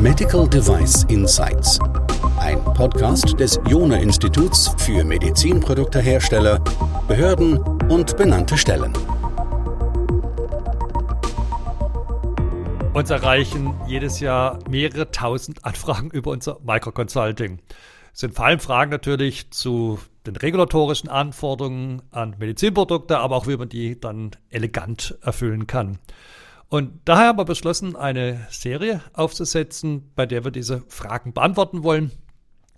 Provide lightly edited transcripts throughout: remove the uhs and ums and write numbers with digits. Medical Device Insights, ein Podcast des Johner Instituts für Medizinproduktehersteller, Behörden und benannte Stellen. Uns erreichen jedes Jahr mehrere tausend Anfragen über unser Microconsulting. Es sind vor allem Fragen natürlich zu den regulatorischen Anforderungen an Medizinprodukte, aber auch wie man die dann elegant erfüllen kann. Und daher haben wir beschlossen, eine Serie aufzusetzen, bei der wir diese Fragen beantworten wollen.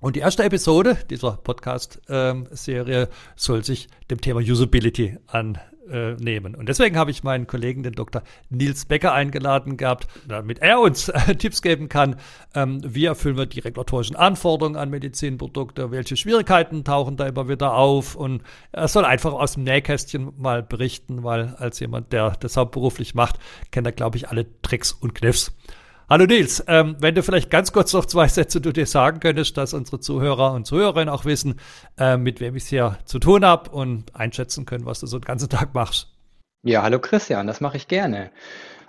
Und die erste Episode dieser Podcast-Serie soll sich dem Thema Usability annehmen. Und deswegen habe ich meinen Kollegen, den Dr. Nils Becker, eingeladen gehabt, damit er uns Tipps geben kann, wie erfüllen wir die regulatorischen Anforderungen an Medizinprodukte, welche Schwierigkeiten tauchen da immer wieder auf. Und er soll einfach aus dem Nähkästchen mal berichten, weil als jemand, der das hauptberuflich macht, kennt er, glaube ich, alle Tricks und Kniffs. Hallo Nils, wenn du vielleicht ganz kurz noch zwei Sätze zu dir sagen könntest, dass unsere Zuhörer und Zuhörerinnen auch wissen, mit wem ich es hier zu tun habe und einschätzen können, was du so den ganzen Tag machst. Ja, hallo Christian, das mache ich gerne.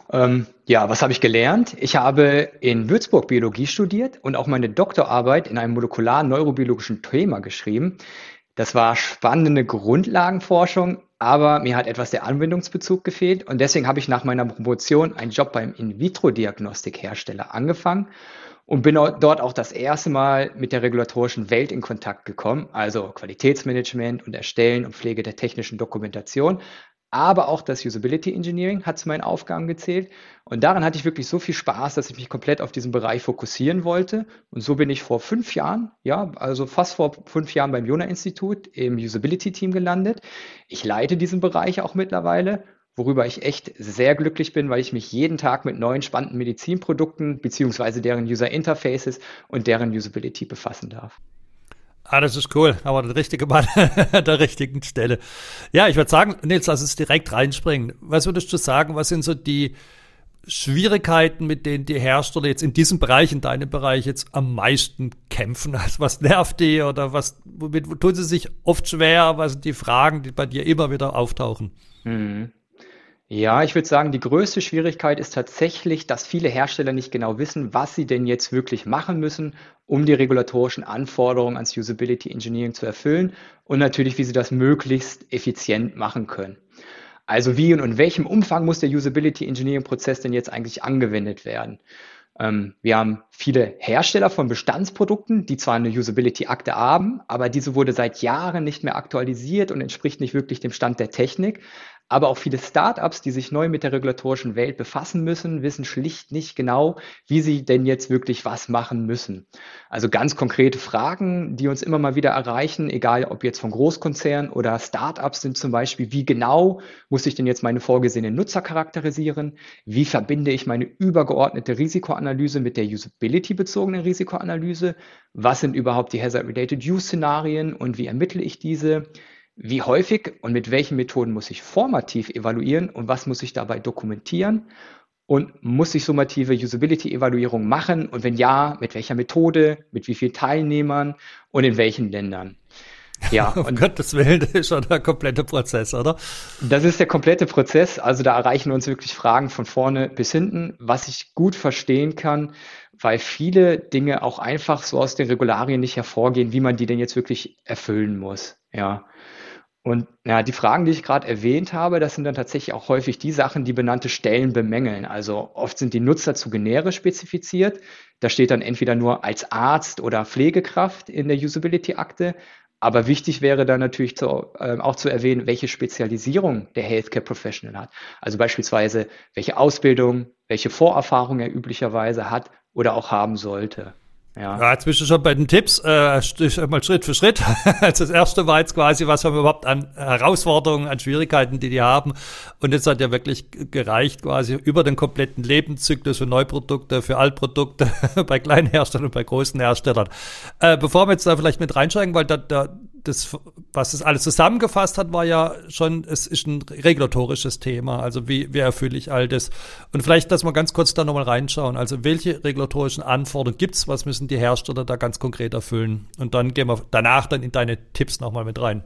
Was habe ich gelernt? Ich habe in Würzburg Biologie studiert und auch meine Doktorarbeit in einem molekularen neurobiologischen Thema geschrieben. Das war spannende Grundlagenforschung, aber mir hat etwas der Anwendungsbezug gefehlt und deswegen habe ich nach meiner Promotion einen Job beim In-vitro-Diagnostikhersteller angefangen und bin dort auch das erste Mal mit der regulatorischen Welt in Kontakt gekommen, also Qualitätsmanagement und Erstellen und Pflege der technischen Dokumentation, aber auch das Usability Engineering hat zu meinen Aufgaben gezählt und daran hatte ich wirklich so viel Spaß, dass ich mich komplett auf diesen Bereich fokussieren wollte und so bin ich vor 5 Jahren, beim Johner Institut im Usability Team gelandet. Ich leite diesen Bereich auch mittlerweile, worüber ich echt sehr glücklich bin, weil ich mich jeden Tag mit neuen spannenden Medizinprodukten bzw. deren User Interfaces und deren Usability befassen darf. Ah, das ist cool, aber der richtige Mann an der richtigen Stelle. Ja, ich würde sagen, Nils, lass uns direkt reinspringen. Was würdest du sagen, was sind so die Schwierigkeiten, mit denen die Hersteller jetzt in diesem Bereich, in deinem Bereich jetzt am meisten kämpfen? Also was nervt die oder womit tun sie sich oft schwer? Was sind die Fragen, die bei dir immer wieder auftauchen? Ja, ich würde sagen, die größte Schwierigkeit ist tatsächlich, dass viele Hersteller nicht genau wissen, was sie denn jetzt wirklich machen müssen, um die regulatorischen Anforderungen ans Usability Engineering zu erfüllen und natürlich, wie sie das möglichst effizient machen können. Also wie und in welchem Umfang muss der Usability Engineering Prozess denn jetzt eigentlich angewendet werden? Wir haben viele Hersteller von Bestandsprodukten, die zwar eine Usability-Akte haben, aber diese wurde seit Jahren nicht mehr aktualisiert und entspricht nicht wirklich dem Stand der Technik. Aber auch viele Startups, die sich neu mit der regulatorischen Welt befassen müssen, wissen schlicht nicht genau, wie sie denn jetzt wirklich was machen müssen. Also ganz konkrete Fragen, die uns immer mal wieder erreichen, egal ob jetzt von Großkonzernen oder Startups sind zum Beispiel, wie genau muss ich denn jetzt meine vorgesehenen Nutzer charakterisieren? Wie verbinde ich meine übergeordnete Risikoanalyse mit der usability-bezogenen Risikoanalyse? Was sind überhaupt die Hazard-Related-Use-Szenarien und wie ermittle ich diese? Wie häufig und mit welchen Methoden muss ich formativ evaluieren und was muss ich dabei dokumentieren? Und muss ich summative Usability-Evaluierung machen? Und wenn ja, mit welcher Methode, mit wie vielen Teilnehmern und in welchen Ländern? Ja, um Gottes Willen, das ist schon der komplette Prozess, oder? Das ist der komplette Prozess. Also da erreichen uns wirklich Fragen von vorne bis hinten, was ich gut verstehen kann, weil viele Dinge auch einfach so aus den Regularien nicht hervorgehen, wie man die denn jetzt wirklich erfüllen muss. Ja. Und ja, die Fragen, die ich gerade erwähnt habe, das sind dann tatsächlich auch häufig die Sachen, die benannte Stellen bemängeln. Also oft sind die Nutzer zu generisch spezifiziert. Da steht dann entweder nur als Arzt oder Pflegekraft in der Usability-Akte. Aber wichtig wäre dann natürlich auch zu erwähnen, welche Spezialisierung der Healthcare Professional hat. Also beispielsweise, welche Ausbildung, welche Vorerfahrung er üblicherweise hat oder auch haben sollte. Ja, jetzt bist du schon bei den Tipps, mal Schritt für Schritt. Das erste war jetzt quasi, was haben wir überhaupt an Herausforderungen, an Schwierigkeiten, die haben. Und jetzt hat ja wirklich gereicht, quasi über den kompletten Lebenszyklus für Neuprodukte, für Altprodukte, bei kleinen Herstellern und bei großen Herstellern. Bevor wir jetzt da vielleicht mit reinsteigen, weil das, was das alles zusammengefasst hat, war ja schon, es ist ein regulatorisches Thema. Also wie erfülle ich all das? Und vielleicht, dass wir ganz kurz da nochmal reinschauen. Also welche regulatorischen Anforderungen gibt's? Was müssen die Hersteller da ganz konkret erfüllen? Und dann gehen wir danach in deine Tipps nochmal mit rein.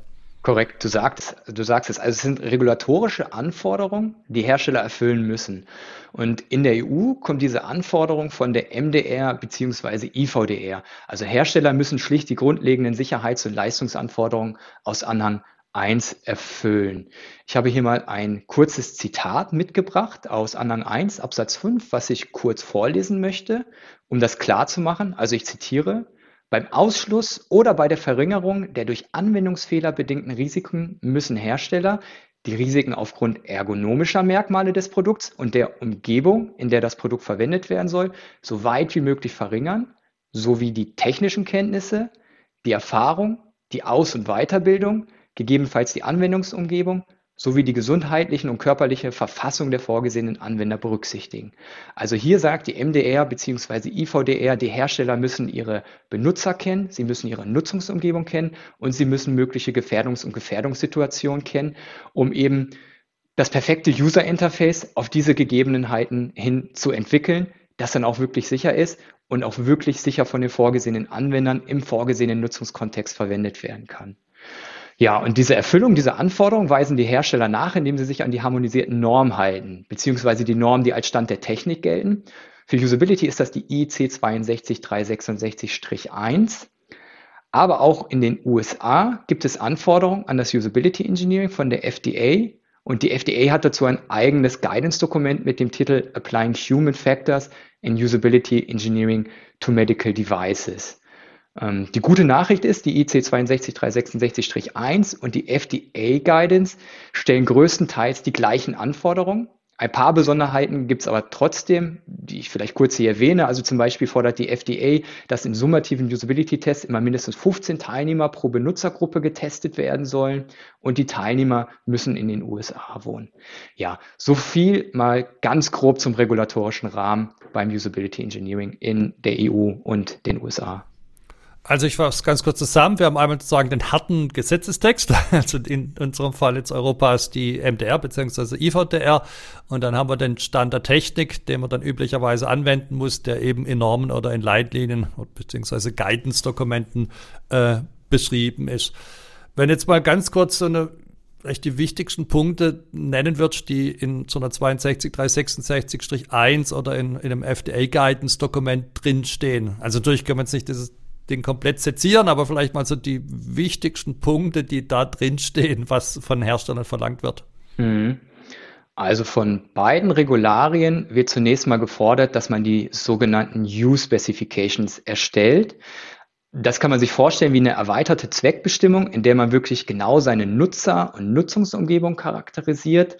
Korrekt, du sagst es. Also es sind regulatorische Anforderungen, die Hersteller erfüllen müssen. Und in der EU kommt diese Anforderung von der MDR bzw. IVDR. Also Hersteller müssen schlicht die grundlegenden Sicherheits- und Leistungsanforderungen aus Anhang 1 erfüllen. Ich habe hier mal ein kurzes Zitat mitgebracht aus Anhang 1, Absatz 5, was ich kurz vorlesen möchte, um das klar zu machen. Also ich zitiere: Beim Ausschluss oder bei der Verringerung der durch Anwendungsfehler bedingten Risiken müssen Hersteller die Risiken aufgrund ergonomischer Merkmale des Produkts und der Umgebung, in der das Produkt verwendet werden soll, so weit wie möglich verringern, sowie die technischen Kenntnisse, die Erfahrung, die Aus- und Weiterbildung, gegebenenfalls die Anwendungsumgebung, sowie die gesundheitlichen und körperliche Verfassung der vorgesehenen Anwender berücksichtigen. Also hier sagt die MDR bzw. IVDR, die Hersteller müssen ihre Benutzer kennen, sie müssen ihre Nutzungsumgebung kennen und sie müssen mögliche Gefährdungs- und Gefährdungssituationen kennen, um eben das perfekte User-Interface auf diese Gegebenheiten hin zu entwickeln, das dann auch wirklich sicher ist und auch wirklich sicher von den vorgesehenen Anwendern im vorgesehenen Nutzungskontext verwendet werden kann. Ja, und diese Erfüllung dieser Anforderungen weisen die Hersteller nach, indem sie sich an die harmonisierten Normen halten, beziehungsweise die Normen, die als Stand der Technik gelten. Für Usability ist das die IEC 62366-1. Aber auch in den USA gibt es Anforderungen an das Usability Engineering von der FDA. Und die FDA hat dazu ein eigenes Guidance-Dokument mit dem Titel Applying Human Factors in Usability Engineering to Medical Devices. Die gute Nachricht ist, die IEC 62366-1 und die FDA-Guidance stellen größtenteils die gleichen Anforderungen. Ein paar Besonderheiten gibt es aber trotzdem, die ich vielleicht kurz hier erwähne. Also zum Beispiel fordert die FDA, dass im summativen Usability-Test immer mindestens 15 Teilnehmer pro Benutzergruppe getestet werden sollen und die Teilnehmer müssen in den USA wohnen. Ja, so viel mal ganz grob zum regulatorischen Rahmen beim Usability Engineering in der EU und den USA. Also ich fasse ganz kurz zusammen. Wir haben einmal sozusagen den harten Gesetzestext, also in unserem Fall jetzt Europas die MDR bzw. IVDR, und dann haben wir den Stand der Technik, den man dann üblicherweise anwenden muss, der eben in Normen oder in Leitlinien bzw. Guidance-Dokumenten beschrieben ist. Wenn jetzt mal ganz kurz so eine vielleicht die wichtigsten Punkte nennen wird, die in so einer 62366-1 oder in einem FDA-Guidance-Dokument drinstehen. Also natürlich können wir jetzt nicht den komplett sezieren, aber vielleicht mal so die wichtigsten Punkte, die da drinstehen, was von Herstellern verlangt wird. Also von beiden Regularien wird zunächst mal gefordert, dass man die sogenannten Use Specifications erstellt. Das kann man sich vorstellen wie eine erweiterte Zweckbestimmung, in der man wirklich genau seine Nutzer und Nutzungsumgebung charakterisiert,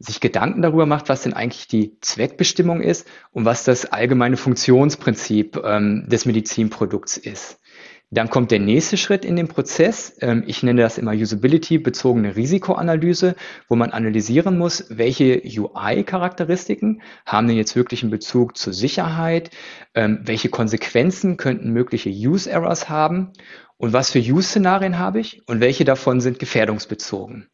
sich Gedanken darüber macht, was denn eigentlich die Zweckbestimmung ist und was das allgemeine Funktionsprinzip des Medizinprodukts ist. Dann kommt der nächste Schritt in dem Prozess. Ich nenne das immer Usability-bezogene Risikoanalyse, wo man analysieren muss, welche UI-Charakteristiken haben denn jetzt wirklich einen Bezug zur Sicherheit, welche Konsequenzen könnten mögliche Use-Errors haben und was für Use-Szenarien habe ich und welche davon sind gefährdungsbezogen.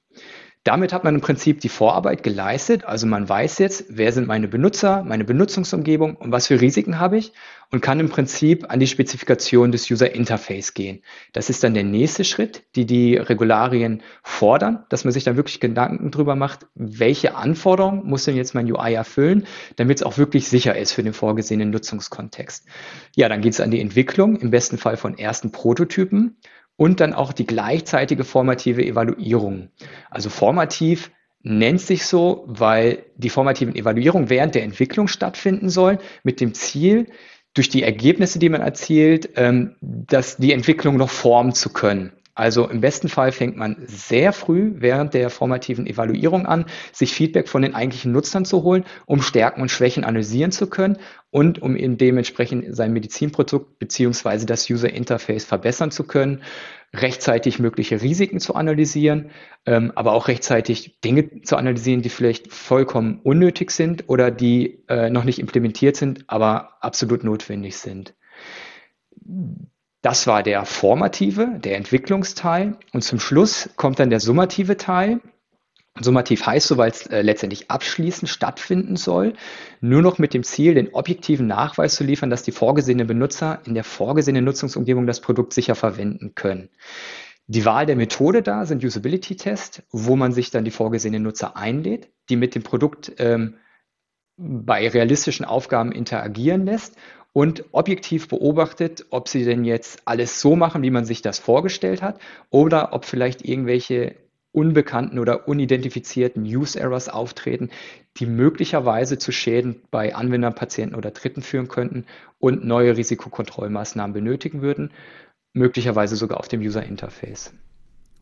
Damit hat man im Prinzip die Vorarbeit geleistet, also man weiß jetzt, wer sind meine Benutzer, meine Benutzungsumgebung und was für Risiken habe ich und kann im Prinzip an die Spezifikation des User Interface gehen. Das ist dann der nächste Schritt, die Regularien fordern, dass man sich dann wirklich Gedanken drüber macht, welche Anforderungen muss denn jetzt mein UI erfüllen, damit es auch wirklich sicher ist für den vorgesehenen Nutzungskontext. Ja, dann geht es an die Entwicklung, im besten Fall von ersten Prototypen. Und dann auch die gleichzeitige formative Evaluierung. Also formativ nennt sich so, weil die formativen Evaluierungen während der Entwicklung stattfinden sollen, mit dem Ziel, durch die Ergebnisse, die man erzielt, dass die Entwicklung noch formen zu können. Also im besten Fall fängt man sehr früh während der formativen Evaluierung an, sich Feedback von den eigentlichen Nutzern zu holen, um Stärken und Schwächen analysieren zu können und um eben dementsprechend sein Medizinprodukt bzw. das User Interface verbessern zu können, rechtzeitig mögliche Risiken zu analysieren, aber auch rechtzeitig Dinge zu analysieren, die vielleicht vollkommen unnötig sind oder die noch nicht implementiert sind, aber absolut notwendig sind. Das war der formative, der Entwicklungsteil, und zum Schluss kommt dann der summative Teil. Summativ heißt so, weil es letztendlich abschließend stattfinden soll, nur noch mit dem Ziel, den objektiven Nachweis zu liefern, dass die vorgesehenen Benutzer in der vorgesehenen Nutzungsumgebung das Produkt sicher verwenden können. Die Wahl der Methode da sind Usability-Tests, wo man sich dann die vorgesehenen Nutzer einlädt, die mit dem Produkt bei realistischen Aufgaben interagieren lässt und objektiv beobachtet, ob sie denn jetzt alles so machen, wie man sich das vorgestellt hat, oder ob vielleicht irgendwelche unbekannten oder unidentifizierten Use-Errors auftreten, die möglicherweise zu Schäden bei Anwendern, Patienten oder Dritten führen könnten und neue Risikokontrollmaßnahmen benötigen würden, möglicherweise sogar auf dem User-Interface.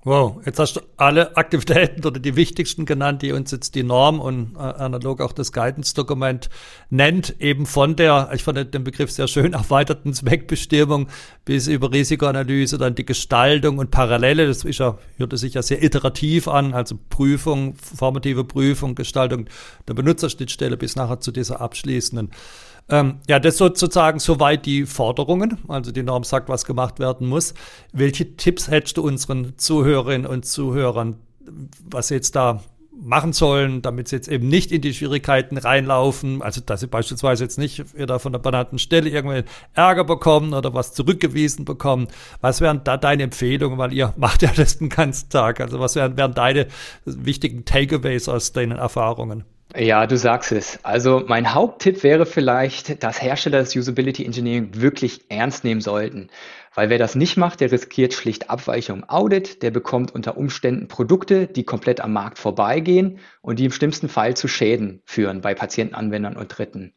Wow, jetzt hast du alle Aktivitäten oder die wichtigsten genannt, die uns jetzt die Norm und analog auch das Guidance-Dokument nennt, eben von der, ich fand den Begriff sehr schön, erweiterten Zweckbestimmung bis über Risikoanalyse, dann die Gestaltung und Parallele, das ist ja, hört sich ja sehr iterativ an, also Prüfung, formative Prüfung, Gestaltung der Benutzerschnittstelle bis nachher zu dieser abschließenden. Ja, das sozusagen soweit die Forderungen, also die Norm sagt, was gemacht werden muss. Welche Tipps hättest du unseren Zuhörerinnen und Zuhörern, was sie jetzt da machen sollen, damit sie jetzt eben nicht in die Schwierigkeiten reinlaufen, also dass sie beispielsweise jetzt nicht wieder von der benannten Stelle irgendwelchen Ärger bekommen oder was zurückgewiesen bekommen. Was wären da deine Empfehlungen, weil ihr macht ja das den ganzen Tag, also was wären deine wichtigen Takeaways aus deinen Erfahrungen? Ja, du sagst es. Also mein Haupttipp wäre vielleicht, dass Hersteller das Usability Engineering wirklich ernst nehmen sollten. Weil wer das nicht macht, der riskiert schlicht Abweichungen im Audit, der bekommt unter Umständen Produkte, die komplett am Markt vorbeigehen und die im schlimmsten Fall zu Schäden führen bei Patienten, Anwendern und Dritten.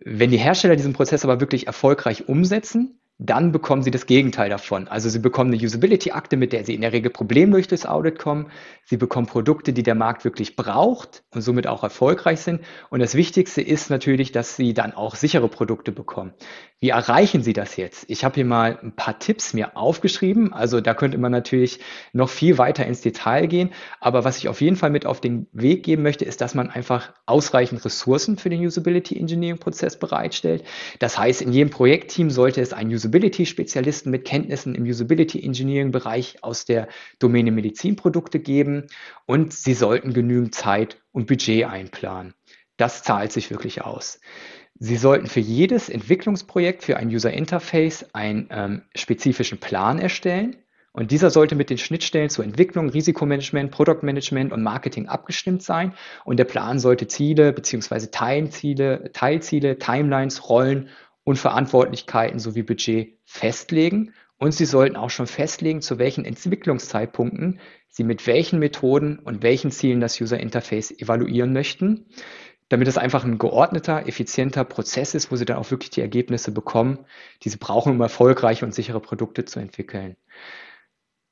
Wenn die Hersteller diesen Prozess aber wirklich erfolgreich umsetzen, dann bekommen sie das Gegenteil davon. Also sie bekommen eine Usability-Akte, mit der sie in der Regel problemlos durchs Audit kommen. Sie bekommen Produkte, die der Markt wirklich braucht und somit auch erfolgreich sind. Und das Wichtigste ist natürlich, dass sie dann auch sichere Produkte bekommen. Wie erreichen sie das jetzt? Ich habe hier mal ein paar Tipps mir aufgeschrieben. Also da könnte man natürlich noch viel weiter ins Detail gehen. Aber was ich auf jeden Fall mit auf den Weg geben möchte, ist, dass man einfach ausreichend Ressourcen für den Usability-Engineering-Prozess bereitstellt. Das heißt, in jedem Projektteam sollte es ein Usability-Spezialisten mit Kenntnissen im Usability-Engineering-Bereich aus der Domäne Medizinprodukte geben und sie sollten genügend Zeit und Budget einplanen. Das zahlt sich wirklich aus. Sie sollten für jedes Entwicklungsprojekt für ein User-Interface einen spezifischen Plan erstellen und dieser sollte mit den Schnittstellen zur Entwicklung, Risikomanagement, Produktmanagement und Marketing abgestimmt sein und der Plan sollte Ziele bzw. Teilziele, Timelines, Rollen und Verantwortlichkeiten sowie Budget festlegen und sie sollten auch schon festlegen, zu welchen Entwicklungszeitpunkten sie mit welchen Methoden und welchen Zielen das User Interface evaluieren möchten, damit es einfach ein geordneter, effizienter Prozess ist, wo sie dann auch wirklich die Ergebnisse bekommen, die sie brauchen, um erfolgreiche und sichere Produkte zu entwickeln.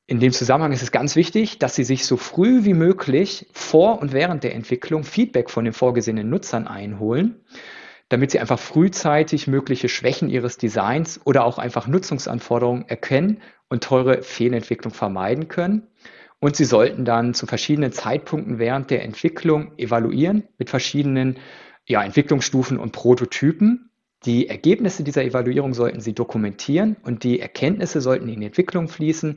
In dem Zusammenhang ist es ganz wichtig, dass Sie sich so früh wie möglich vor und während der Entwicklung Feedback von den vorgesehenen Nutzern einholen, damit sie einfach frühzeitig mögliche Schwächen ihres Designs oder auch einfach Nutzungsanforderungen erkennen und teure Fehlentwicklung vermeiden können. Und sie sollten dann zu verschiedenen Zeitpunkten während der Entwicklung evaluieren mit verschiedenen Entwicklungsstufen und Prototypen. Die Ergebnisse dieser Evaluierung sollten sie dokumentieren und die Erkenntnisse sollten in die Entwicklung fließen,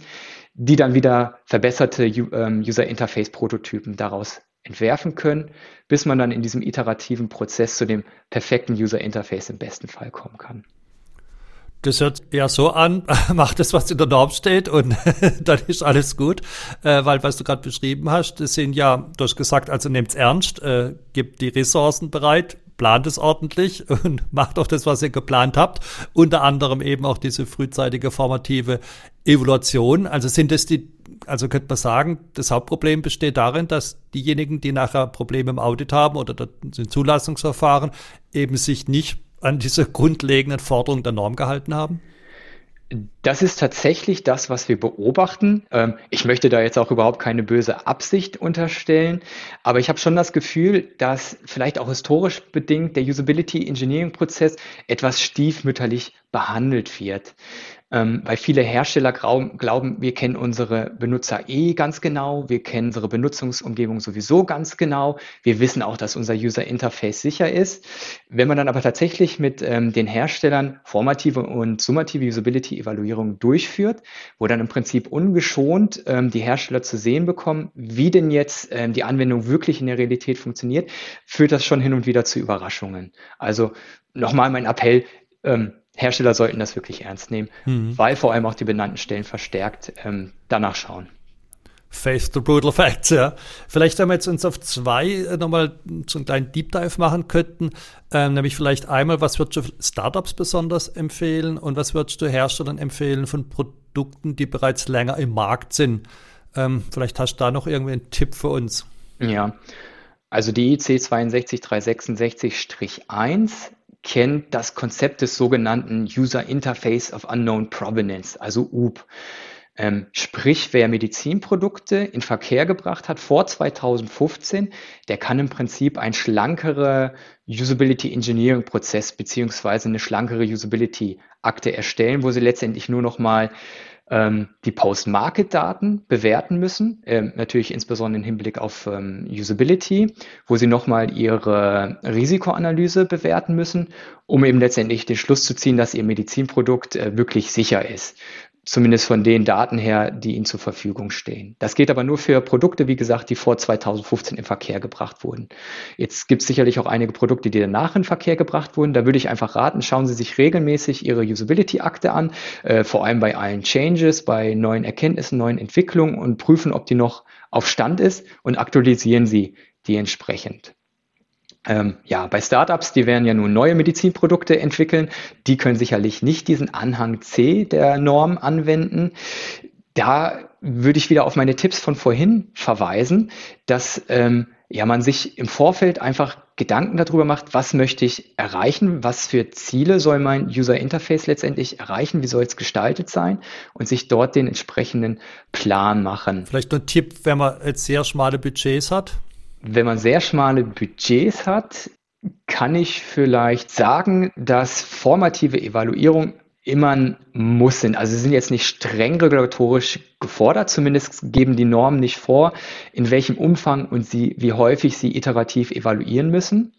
die dann wieder verbesserte User-Interface-Prototypen daraus entwerfen können, bis man dann in diesem iterativen Prozess zu dem perfekten User Interface im besten Fall kommen kann. Das hört ja so an, mach das, was in der Norm steht und dann ist alles gut, weil was du gerade beschrieben hast, das sind ja, du hast gesagt, also nehmt's ernst, gebt die Ressourcen bereit, plant es ordentlich und macht auch das, was ihr geplant habt, unter anderem eben auch diese frühzeitige formative Evaluation, also könnte man sagen, das Hauptproblem besteht darin, dass diejenigen, die nachher Probleme im Audit haben oder im Zulassungsverfahren, eben sich nicht an diese grundlegenden Forderungen der Norm gehalten haben? Das ist tatsächlich das, was wir beobachten. Ich möchte da jetzt auch überhaupt keine böse Absicht unterstellen, aber ich habe schon das Gefühl, dass vielleicht auch historisch bedingt der Usability-Engineering-Prozess etwas stiefmütterlich behandelt wird. Weil viele Hersteller glauben, wir kennen unsere Benutzer ganz genau, wir kennen unsere Benutzungsumgebung sowieso ganz genau, wir wissen auch, dass unser User-Interface sicher ist. Wenn man dann aber tatsächlich mit den Herstellern formative und summative Usability-Evaluierungen durchführt, wo dann im Prinzip ungeschont die Hersteller zu sehen bekommen, wie denn jetzt die Anwendung wirklich in der Realität funktioniert, führt das schon hin und wieder zu Überraschungen. Also nochmal mein Appell, Hersteller sollten das wirklich ernst nehmen, weil vor allem auch die benannten Stellen verstärkt danach schauen. Face the brutal facts, ja. Vielleicht, wenn wir jetzt uns auf zwei nochmal so einen kleinen Deep Dive machen könnten, nämlich vielleicht einmal, was würdest du für Startups besonders empfehlen und was würdest du Herstellern empfehlen von Produkten, die bereits länger im Markt sind? Vielleicht hast du da noch irgendwie einen Tipp für uns. Ja, also die IEC 62366-1 kennt das Konzept des sogenannten User Interface of Unknown Provenance, also UP. Sprich, wer Medizinprodukte in Verkehr gebracht hat vor 2015, der kann im Prinzip einen schlankeren Usability Engineering Prozess beziehungsweise eine schlankere Usability Akte erstellen, wo sie letztendlich nur nochmal die Post-Market-Daten bewerten müssen, natürlich insbesondere im Hinblick auf Usability, wo sie nochmal ihre Risikoanalyse bewerten müssen, um eben letztendlich den Schluss zu ziehen, dass ihr Medizinprodukt wirklich sicher ist. Zumindest von den Daten her, die Ihnen zur Verfügung stehen. Das geht aber nur für Produkte, wie gesagt, die vor 2015 in Verkehr gebracht wurden. Jetzt gibt es sicherlich auch einige Produkte, die danach in Verkehr gebracht wurden. Da würde ich einfach raten, schauen Sie sich regelmäßig Ihre Usability-Akte an, vor allem bei allen Changes, bei neuen Erkenntnissen, neuen Entwicklungen und prüfen, ob die noch auf Stand ist und aktualisieren Sie die entsprechend. Ja, bei Startups, die werden ja nur neue Medizinprodukte entwickeln, die können sicherlich nicht diesen Anhang C der Norm anwenden. Da würde ich wieder auf meine Tipps von vorhin verweisen, dass man sich im Vorfeld einfach Gedanken darüber macht, was möchte ich erreichen, was für Ziele soll mein User Interface letztendlich erreichen, wie soll es gestaltet sein und sich dort den entsprechenden Plan machen. Vielleicht noch ein Tipp, wenn man jetzt sehr schmale Budgets hat. Wenn man sehr schmale Budgets hat, kann ich vielleicht sagen, dass formative Evaluierung immer ein Muss sind. Also sie sind jetzt nicht streng regulatorisch gefordert, zumindest geben die Normen nicht vor, in welchem Umfang und wie häufig sie iterativ evaluieren müssen.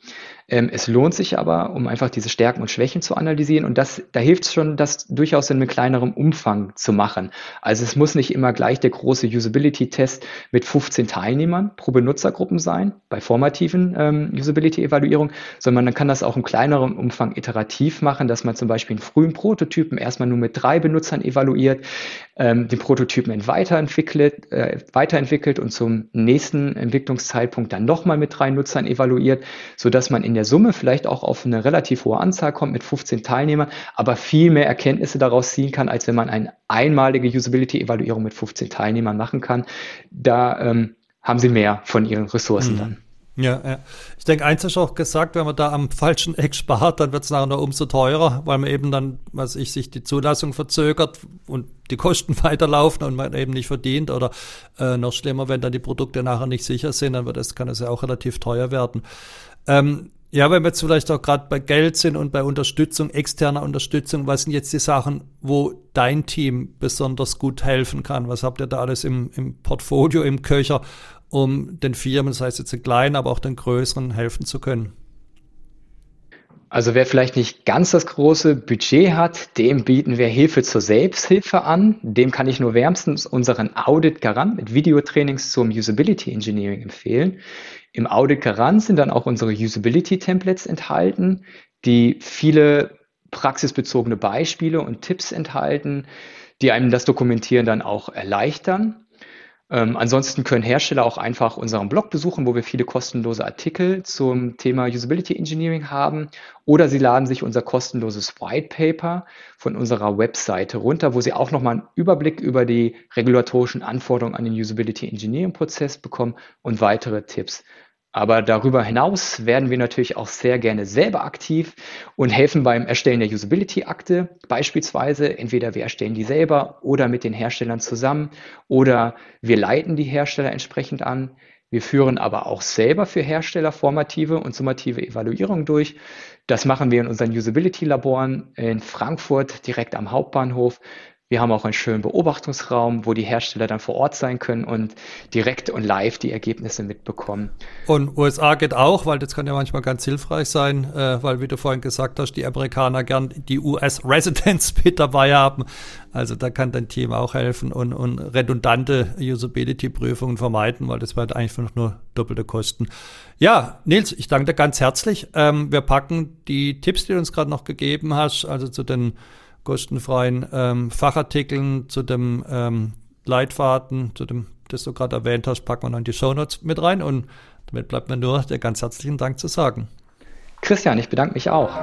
Es lohnt sich aber, um einfach diese Stärken und Schwächen zu analysieren und da hilft es schon, das durchaus in einem kleineren Umfang zu machen. Also es muss nicht immer gleich der große Usability-Test mit 15 Teilnehmern pro Benutzergruppen sein, bei formativen Usability-Evaluierung, sondern man kann das auch im kleineren Umfang iterativ machen, dass man zum Beispiel einen frühen Prototypen erstmal nur mit 3 Benutzern evaluiert, den Prototypen weiterentwickelt und zum nächsten Entwicklungszeitpunkt dann nochmal mit 3 Nutzern evaluiert, sodass man in der Summe vielleicht auch auf eine relativ hohe Anzahl kommt mit 15 Teilnehmern, aber viel mehr Erkenntnisse daraus ziehen kann, als wenn man eine einmalige Usability-Evaluierung mit 15 Teilnehmern machen kann. Da haben sie mehr von ihren Ressourcen dann. Ja, ja, ich denke, eins ist auch gesagt, wenn man da am falschen Eck spart, dann wird es nachher noch umso teurer, weil man eben dann, sich die Zulassung verzögert und die Kosten weiterlaufen und man eben nicht verdient oder noch schlimmer, wenn dann die Produkte nachher nicht sicher sind, dann kann es ja auch relativ teuer werden. Wenn wir jetzt vielleicht auch gerade bei Geld sind und bei Unterstützung, externer Unterstützung, was sind jetzt die Sachen, wo dein Team besonders gut helfen kann? Was habt ihr da alles im Portfolio, im Köcher, um den Firmen, das heißt jetzt den kleinen, aber auch den größeren, helfen zu können? Also wer vielleicht nicht ganz das große Budget hat, dem bieten wir Hilfe zur Selbsthilfe an. Dem kann ich nur wärmstens unseren Audit-Garant mit Videotrainings zum Usability Engineering empfehlen. Im Audit-Garant sind dann auch unsere Usability-Templates enthalten, die viele praxisbezogene Beispiele und Tipps enthalten, die einem das Dokumentieren dann auch erleichtern. Ansonsten können Hersteller auch einfach unseren Blog besuchen, wo wir viele kostenlose Artikel zum Thema Usability Engineering haben. Oder sie laden sich unser kostenloses White Paper von unserer Webseite runter, wo sie auch nochmal einen Überblick über die regulatorischen Anforderungen an den Usability Engineering Prozess bekommen und weitere Tipps. Aber darüber hinaus werden wir natürlich auch sehr gerne selber aktiv und helfen beim Erstellen der Usability-Akte beispielsweise. Entweder wir erstellen die selber oder mit den Herstellern zusammen oder wir leiten die Hersteller entsprechend an. Wir führen aber auch selber für Hersteller formative und summative Evaluierung durch. Das machen wir in unseren Usability-Laboren in Frankfurt direkt am Hauptbahnhof. Wir haben auch einen schönen Beobachtungsraum, wo die Hersteller dann vor Ort sein können und direkt und live die Ergebnisse mitbekommen. Und USA geht auch, weil das kann ja manchmal ganz hilfreich sein, weil, wie du vorhin gesagt hast, die Amerikaner gern die US-Residents mit dabei haben. Also da kann dein Team auch helfen und redundante Usability-Prüfungen vermeiden, weil das wird einfach nur doppelte Kosten. Ja, Nils, ich danke dir ganz herzlich. Wir packen die Tipps, die du uns gerade noch gegeben hast, also zu den kostenfreien Fachartikeln, zu dem Leitfaden, zu dem, das du gerade erwähnt hast, packen wir noch in die Shownotes mit rein. Und damit bleibt mir nur der ganz herzlichen Dank zu sagen. Christian, ich bedanke mich auch.